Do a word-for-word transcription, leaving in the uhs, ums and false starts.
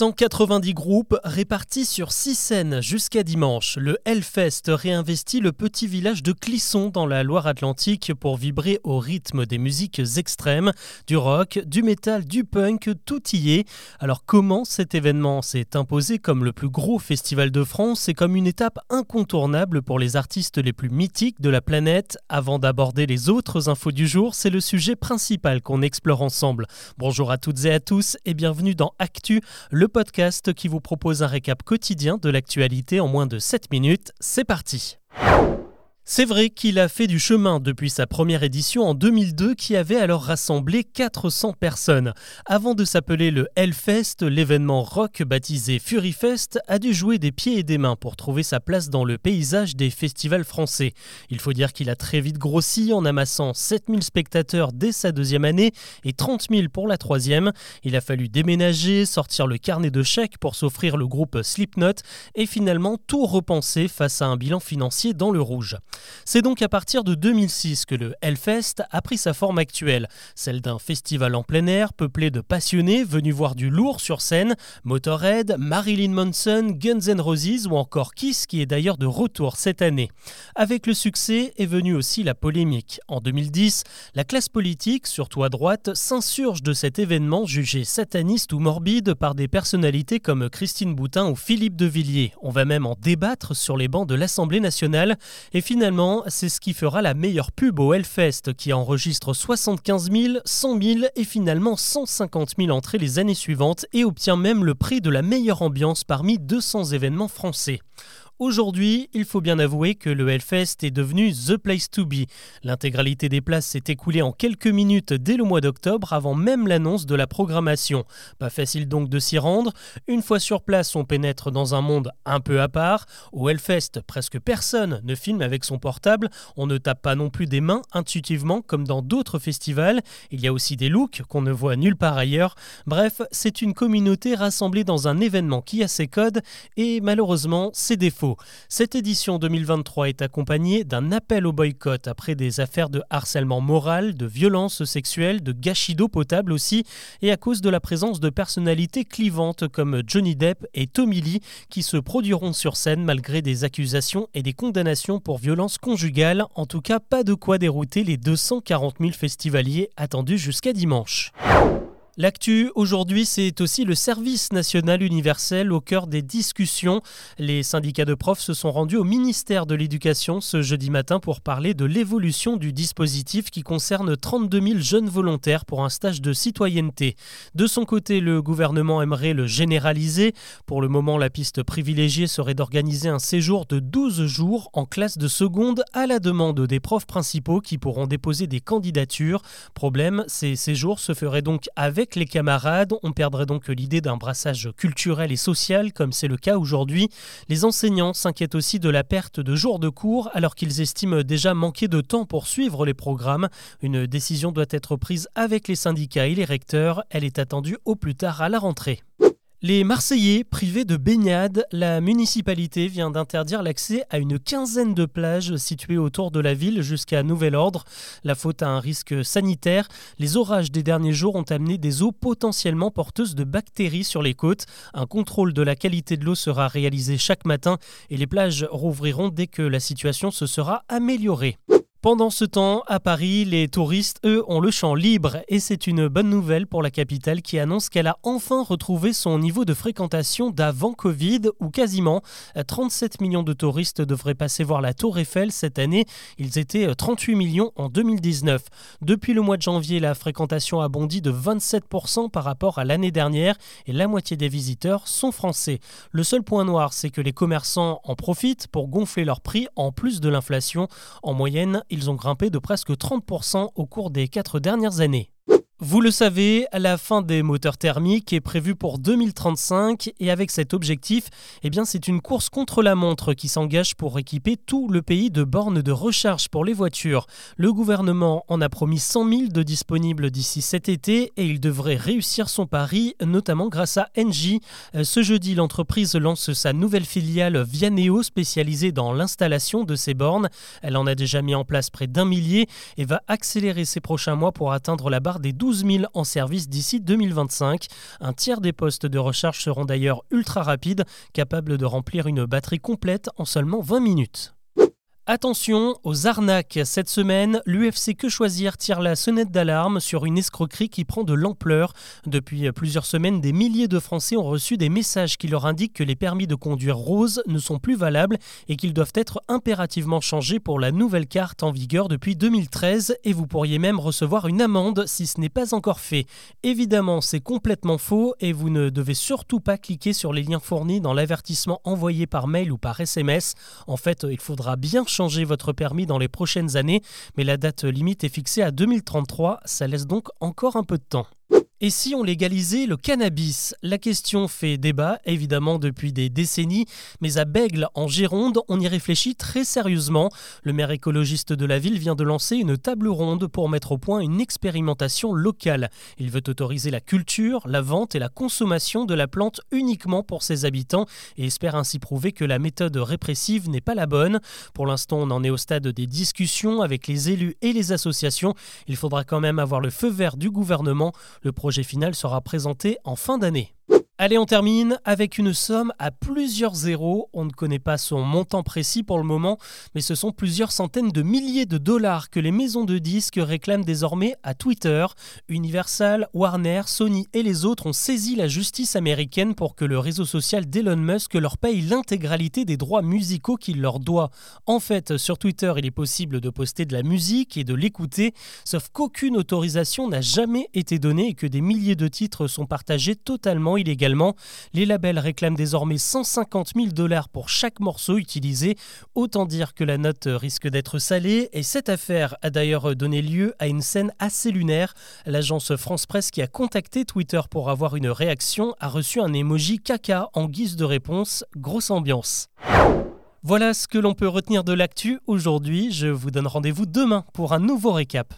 cent quatre-vingt-dix groupes répartis sur six scènes jusqu'à dimanche. Le Hellfest réinvestit le petit village de Clisson dans la Loire-Atlantique pour vibrer au rythme des musiques extrêmes, du rock, du métal, du punk, tout y est. Alors comment cet événement s'est imposé comme le plus gros festival de France et comme une étape incontournable pour les artistes les plus mythiques de la planète? Avant d'aborder les autres infos du jour, c'est le sujet principal qu'on explore ensemble. Bonjour à toutes et à tous et bienvenue dans Actu, le podcast qui vous propose un récap quotidien de l'actualité en moins de sept minutes. C'est parti! C'est vrai qu'il a fait du chemin depuis sa première édition en deux mille deux qui avait alors rassemblé quatre cents personnes. Avant de s'appeler le Hellfest, l'événement rock baptisé Furyfest a dû jouer des pieds et des mains pour trouver sa place dans le paysage des festivals français. Il faut dire qu'il a très vite grossi en amassant sept mille spectateurs dès sa deuxième année et trente mille pour la troisième. Il a fallu déménager, sortir le carnet de chèques pour s'offrir le groupe Slipknot et finalement tout repenser face à un bilan financier dans le rouge. C'est donc à partir de deux mille six que le Hellfest a pris sa forme actuelle, celle d'un festival en plein air peuplé de passionnés venus voir du lourd sur scène, Motorhead, Marilyn Manson, Guns N' Roses ou encore Kiss qui est d'ailleurs de retour cette année. Avec le succès est venue aussi la polémique. En deux mille dix, la classe politique, surtout à droite, s'insurge de cet événement jugé sataniste ou morbide par des personnalités comme Christine Boutin ou Philippe de Villiers. On va même en débattre sur les bancs de l'Assemblée nationale et finalement Finalement, c'est ce qui fera la meilleure pub au Hellfest, qui enregistre soixante-quinze mille, cent mille et finalement cent cinquante mille entrées les années suivantes et obtient même le prix de la meilleure ambiance parmi deux cents événements français. Aujourd'hui, il faut bien avouer que le Hellfest est devenu The Place to Be. L'intégralité des places s'est écoulée en quelques minutes dès le mois d'octobre avant même l'annonce de la programmation. Pas facile donc de s'y rendre. Une fois sur place, on pénètre dans un monde un peu à part. Au Hellfest, presque personne ne filme avec son portable. On ne tape pas non plus des mains intuitivement comme dans d'autres festivals. Il y a aussi des looks qu'on ne voit nulle part ailleurs. Bref, c'est une communauté rassemblée dans un événement qui a ses codes et malheureusement ses défauts. Cette édition deux mille vingt-trois est accompagnée d'un appel au boycott après des affaires de harcèlement moral, de violences sexuelles, de gâchis d'eau potable aussi, et à cause de la présence de personnalités clivantes comme Johnny Depp et Tommy Lee qui se produiront sur scène malgré des accusations et des condamnations pour violences conjugales. En tout cas, pas de quoi dérouter les deux cent quarante mille festivaliers attendus jusqu'à dimanche. L'actu aujourd'hui, c'est aussi le service national universel au cœur des discussions. Les syndicats de profs se sont rendus au ministère de l'Éducation ce jeudi matin pour parler de l'évolution du dispositif qui concerne trente-deux mille jeunes volontaires pour un stage de citoyenneté. De son côté, le gouvernement aimerait le généraliser. Pour le moment, la piste privilégiée serait d'organiser un séjour de douze jours en classe de seconde à la demande des profs principaux qui pourront déposer des candidatures. Problème, ces séjours se feraient donc avec Avec les camarades, on perdrait donc l'idée d'un brassage culturel et social comme c'est le cas aujourd'hui. Les enseignants s'inquiètent aussi de la perte de jours de cours alors qu'ils estiment déjà manquer de temps pour suivre les programmes. Une décision doit être prise avec les syndicats et les recteurs. Elle est attendue au plus tard à la rentrée. Les Marseillais privés de baignade, la municipalité vient d'interdire l'accès à une quinzaine de plages situées autour de la ville jusqu'à nouvel ordre. La faute à un risque sanitaire, les orages des derniers jours ont amené des eaux potentiellement porteuses de bactéries sur les côtes. Un contrôle de la qualité de l'eau sera réalisé chaque matin et les plages rouvriront dès que la situation se sera améliorée. Pendant ce temps, à Paris, les touristes, eux, ont le champ libre et c'est une bonne nouvelle pour la capitale qui annonce qu'elle a enfin retrouvé son niveau de fréquentation d'avant Covid ou quasiment. trente-sept millions de touristes devraient passer voir la Tour Eiffel cette année. Ils étaient trente-huit millions en deux mille dix-neuf. Depuis le mois de janvier, la fréquentation a bondi de vingt-sept pour cent par rapport à l'année dernière et la moitié des visiteurs sont français. Le seul point noir, c'est que les commerçants en profitent pour gonfler leurs prix en plus de l'inflation. En moyenne, ils ont grimpé de presque trente pour cent au cours des quatre dernières années. Vous le savez, la fin des moteurs thermiques est prévue pour deux mille trente-cinq et avec cet objectif, eh bien c'est une course contre la montre qui s'engage pour équiper tout le pays de bornes de recharge pour les voitures. Le gouvernement en a promis cent mille de disponibles d'ici cet été et il devrait réussir son pari, notamment grâce à Engie. Ce jeudi, l'entreprise lance sa nouvelle filiale Vianneo spécialisée dans l'installation de ces bornes. Elle en a déjà mis en place près d'un millier et va accélérer ces prochains mois pour atteindre la barre des douze douze mille en service d'ici deux mille vingt-cinq. Un tiers des postes de recharge seront d'ailleurs ultra rapides, capables de remplir une batterie complète en seulement vingt minutes. Attention aux arnaques. Cette semaine, l'U F C Que Choisir tire la sonnette d'alarme sur une escroquerie qui prend de l'ampleur. Depuis plusieurs semaines, des milliers de Français ont reçu des messages qui leur indiquent que les permis de conduire roses ne sont plus valables et qu'ils doivent être impérativement changés pour la nouvelle carte en vigueur depuis deux mille treize, et vous pourriez même recevoir une amende si ce n'est pas encore fait. Évidemment, c'est complètement faux et vous ne devez surtout pas cliquer sur les liens fournis dans l'avertissement envoyé par mail ou par S M S. En fait, il faudra bien changer Changer votre permis dans les prochaines années, mais la date limite est fixée à deux mille trente-trois, ça laisse donc encore un peu de temps. Et si on légalisait le cannabis? La question fait débat, évidemment, depuis des décennies, mais à Bègle, en Gironde, on y réfléchit très sérieusement. Le maire écologiste de la ville vient de lancer une table ronde pour mettre au point une expérimentation locale. Il veut autoriser la culture, la vente et la consommation de la plante uniquement pour ses habitants et espère ainsi prouver que la méthode répressive n'est pas la bonne. Pour l'instant, on en est au stade des discussions avec les élus et les associations. Il faudra quand même avoir le feu vert du gouvernement. Le projet Le projet final sera présenté en fin d'année. Allez, on termine avec une somme à plusieurs zéros. On ne connaît pas son montant précis pour le moment, mais ce sont plusieurs centaines de milliers de dollars que les maisons de disques réclament désormais à Twitter. Universal, Warner, Sony et les autres ont saisi la justice américaine pour que le réseau social d'Elon Musk leur paye l'intégralité des droits musicaux qu'il leur doit. En fait, sur Twitter, il est possible de poster de la musique et de l'écouter, sauf qu'aucune autorisation n'a jamais été donnée et que des milliers de titres sont partagés totalement illégalement. Les labels réclament désormais cent cinquante mille dollars pour chaque morceau utilisé. Autant dire que la note risque d'être salée. Et cette affaire a d'ailleurs donné lieu à une scène assez lunaire. L'agence France Presse, qui a contacté Twitter pour avoir une réaction, a reçu un emoji caca en guise de réponse. Grosse ambiance. Voilà ce que l'on peut retenir de l'actu aujourd'hui. Je vous donne rendez-vous demain pour un nouveau récap.